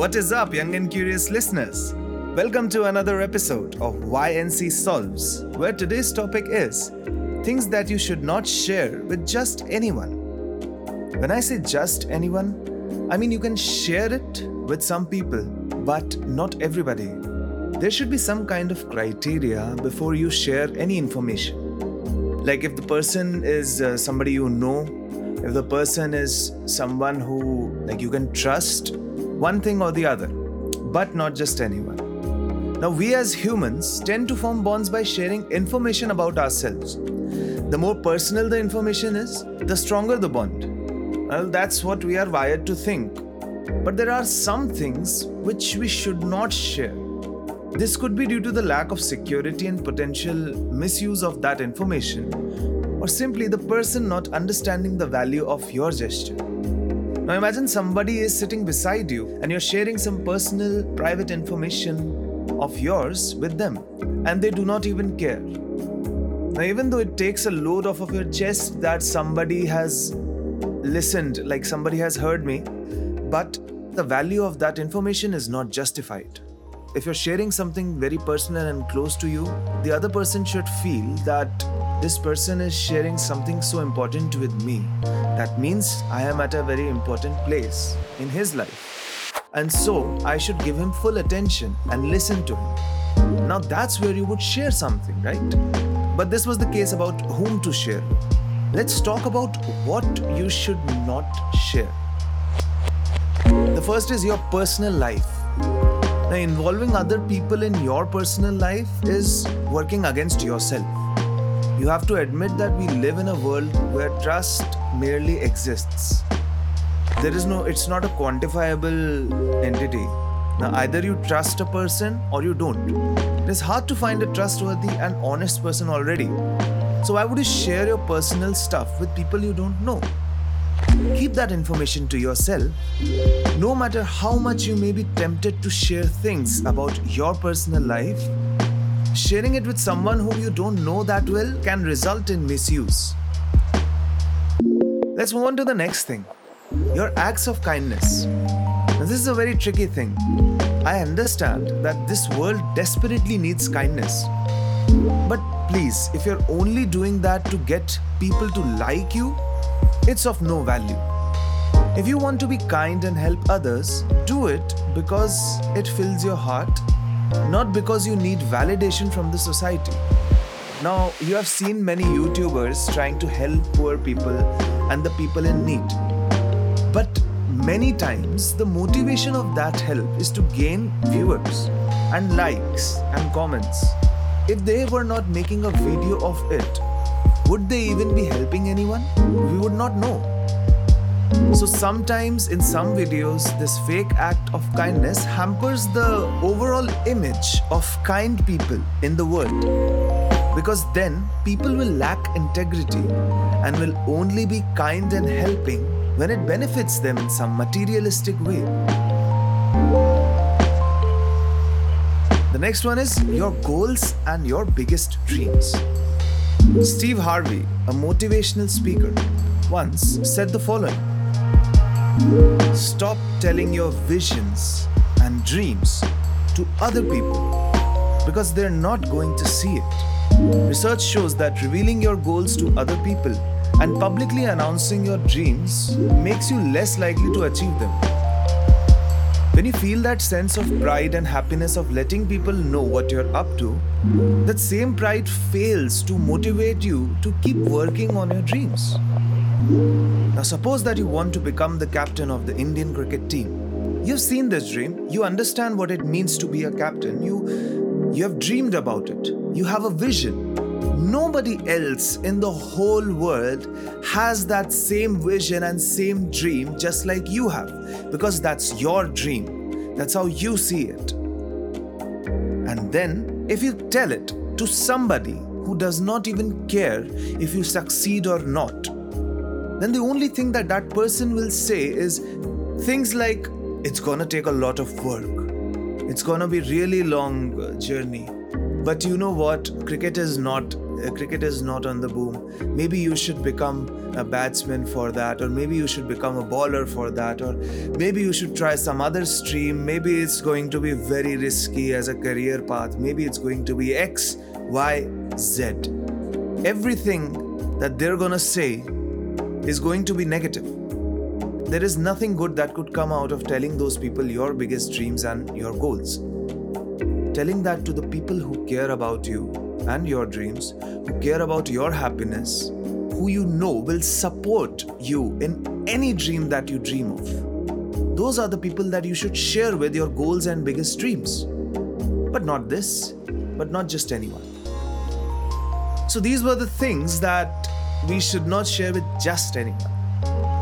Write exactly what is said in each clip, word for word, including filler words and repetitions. What is up, young and curious listeners? Welcome to another episode of Y N C Solves, where today's topic is things that you should not share with just anyone. When I say just anyone, I mean you can share it with some people, but not everybody. There should be some kind of criteria before you share any information. Like if the person is uh, somebody you know, if the person is someone who like you can trust, one thing or the other, but not just anyone. Now we as humans tend to form bonds by sharing information about ourselves. The more personal the information is, the stronger the bond. Well, that's what we are wired to think. But there are some things which we should not share. This could be due to the lack of security and potential misuse of that information, or simply the person not understanding the value of your gesture. Now imagine somebody is sitting beside you and you're sharing some personal, private information of yours with them, and they do not even care. Now even though it takes a load off of your chest that somebody has listened, like somebody has heard me, but the value of that information is not justified. If you're sharing something very personal and close to you, the other person should feel that this person is sharing something so important with me. That means I am at a very important place in his life. And so I should give him full attention and listen to him. Now that's where you would share something, right? But this was the case about whom to share. Let's talk about what you should not share. The first is your personal life. Now, involving other people in your personal life is working against yourself. You have to admit that we live in a world where trust merely exists. There is no, it's not a quantifiable entity. Now, either you trust a person or you don't. It is hard to find a trustworthy and honest person already. So why would you share your personal stuff with people you don't know? Keep that information to yourself. No matter how much you may be tempted to share things about your personal life, sharing it with someone whom you don't know that well can result in misuse. Let's move on to the next thing. Your acts of kindness. Now, this is a very tricky thing. I understand that this world desperately needs kindness. But please, if you're only doing that to get people to like you, it's of no value. If you want to be kind and help others, do it because it fills your heart, not because you need validation from the society. Now, you have seen many YouTubers trying to help poor people and the people in need. But many times, the motivation of that help is to gain viewers and likes and comments. If they were not making a video of it, would they even be helping anyone? We would not know. So sometimes in some videos, this fake act of kindness hampers the overall image of kind people in the world. Because then people will lack integrity and will only be kind and helping when it benefits them in some materialistic way. The next one is your goals and your biggest dreams. Steve Harvey, a motivational speaker, once said the following: "Stop telling your visions and dreams to other people because they're not going to see it." Research shows that revealing your goals to other people and publicly announcing your dreams makes you less likely to achieve them. When you feel that sense of pride and happiness of letting people know what you're up to, that same pride fails to motivate you to keep working on your dreams. Now suppose that you want to become the captain of the Indian cricket team. You've seen this dream, you understand what it means to be a captain, you, you have dreamed about it, you have a vision. Nobody else in the whole world has that same vision and same dream just like you have, because that's your dream. That's how you see it. And then, if you tell it to somebody who does not even care if you succeed or not, then the only thing that that person will say is things like, "It's gonna take a lot of work. It's gonna be really long journey. But you know what? Cricket is not uh, cricket is not on the boom. Maybe you should become a batsman for that, or maybe you should become a bowler for that, or maybe you should try some other stream. Maybe it's going to be very risky as a career path. Maybe it's going to be X, Y, Z. Everything that they're gonna say is going to be negative. There is nothing good that could come out of telling those people your biggest dreams and your goals. Telling that to the people who care about you and your dreams, who care about your happiness, who you know will support you in any dream that you dream of. Those are the people that you should share with your goals and biggest dreams. But not this, but not just anyone. So these were the things that we should not share with just anyone.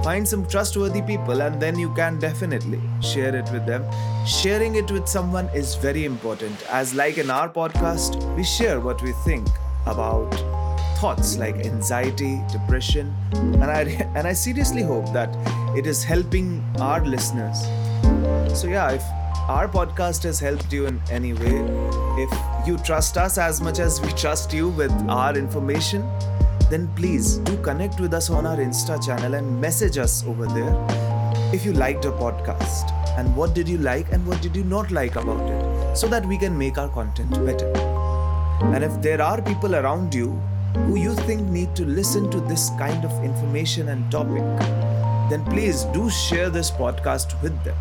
Find some trustworthy people and then you can definitely share it with them. Sharing it with someone is very important, as like in our podcast, we share what we think about thoughts like anxiety, depression, and I, and I seriously hope that it is helping our listeners. So yeah, if our podcast has helped you in any way, if you trust us as much as we trust you with our information, then please do connect with us on our Insta channel and message us over there if you liked our podcast and what did you like and what did you not like about it, so that we can make our content better. And if there are people around you who you think need to listen to this kind of information and topic, then please do share this podcast with them.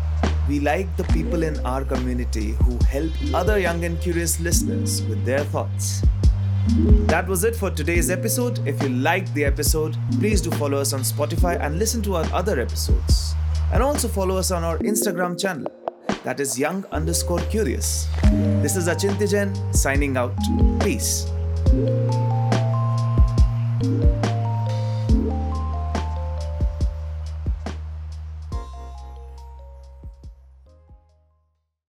We like the people in our community who help other young and curious listeners with their thoughts. That was it for today's episode. If you liked the episode, please do follow us on Spotify and listen to our other episodes. And also follow us on our Instagram channel, that is young underscore curious. This is Achinti Jain signing out. Peace.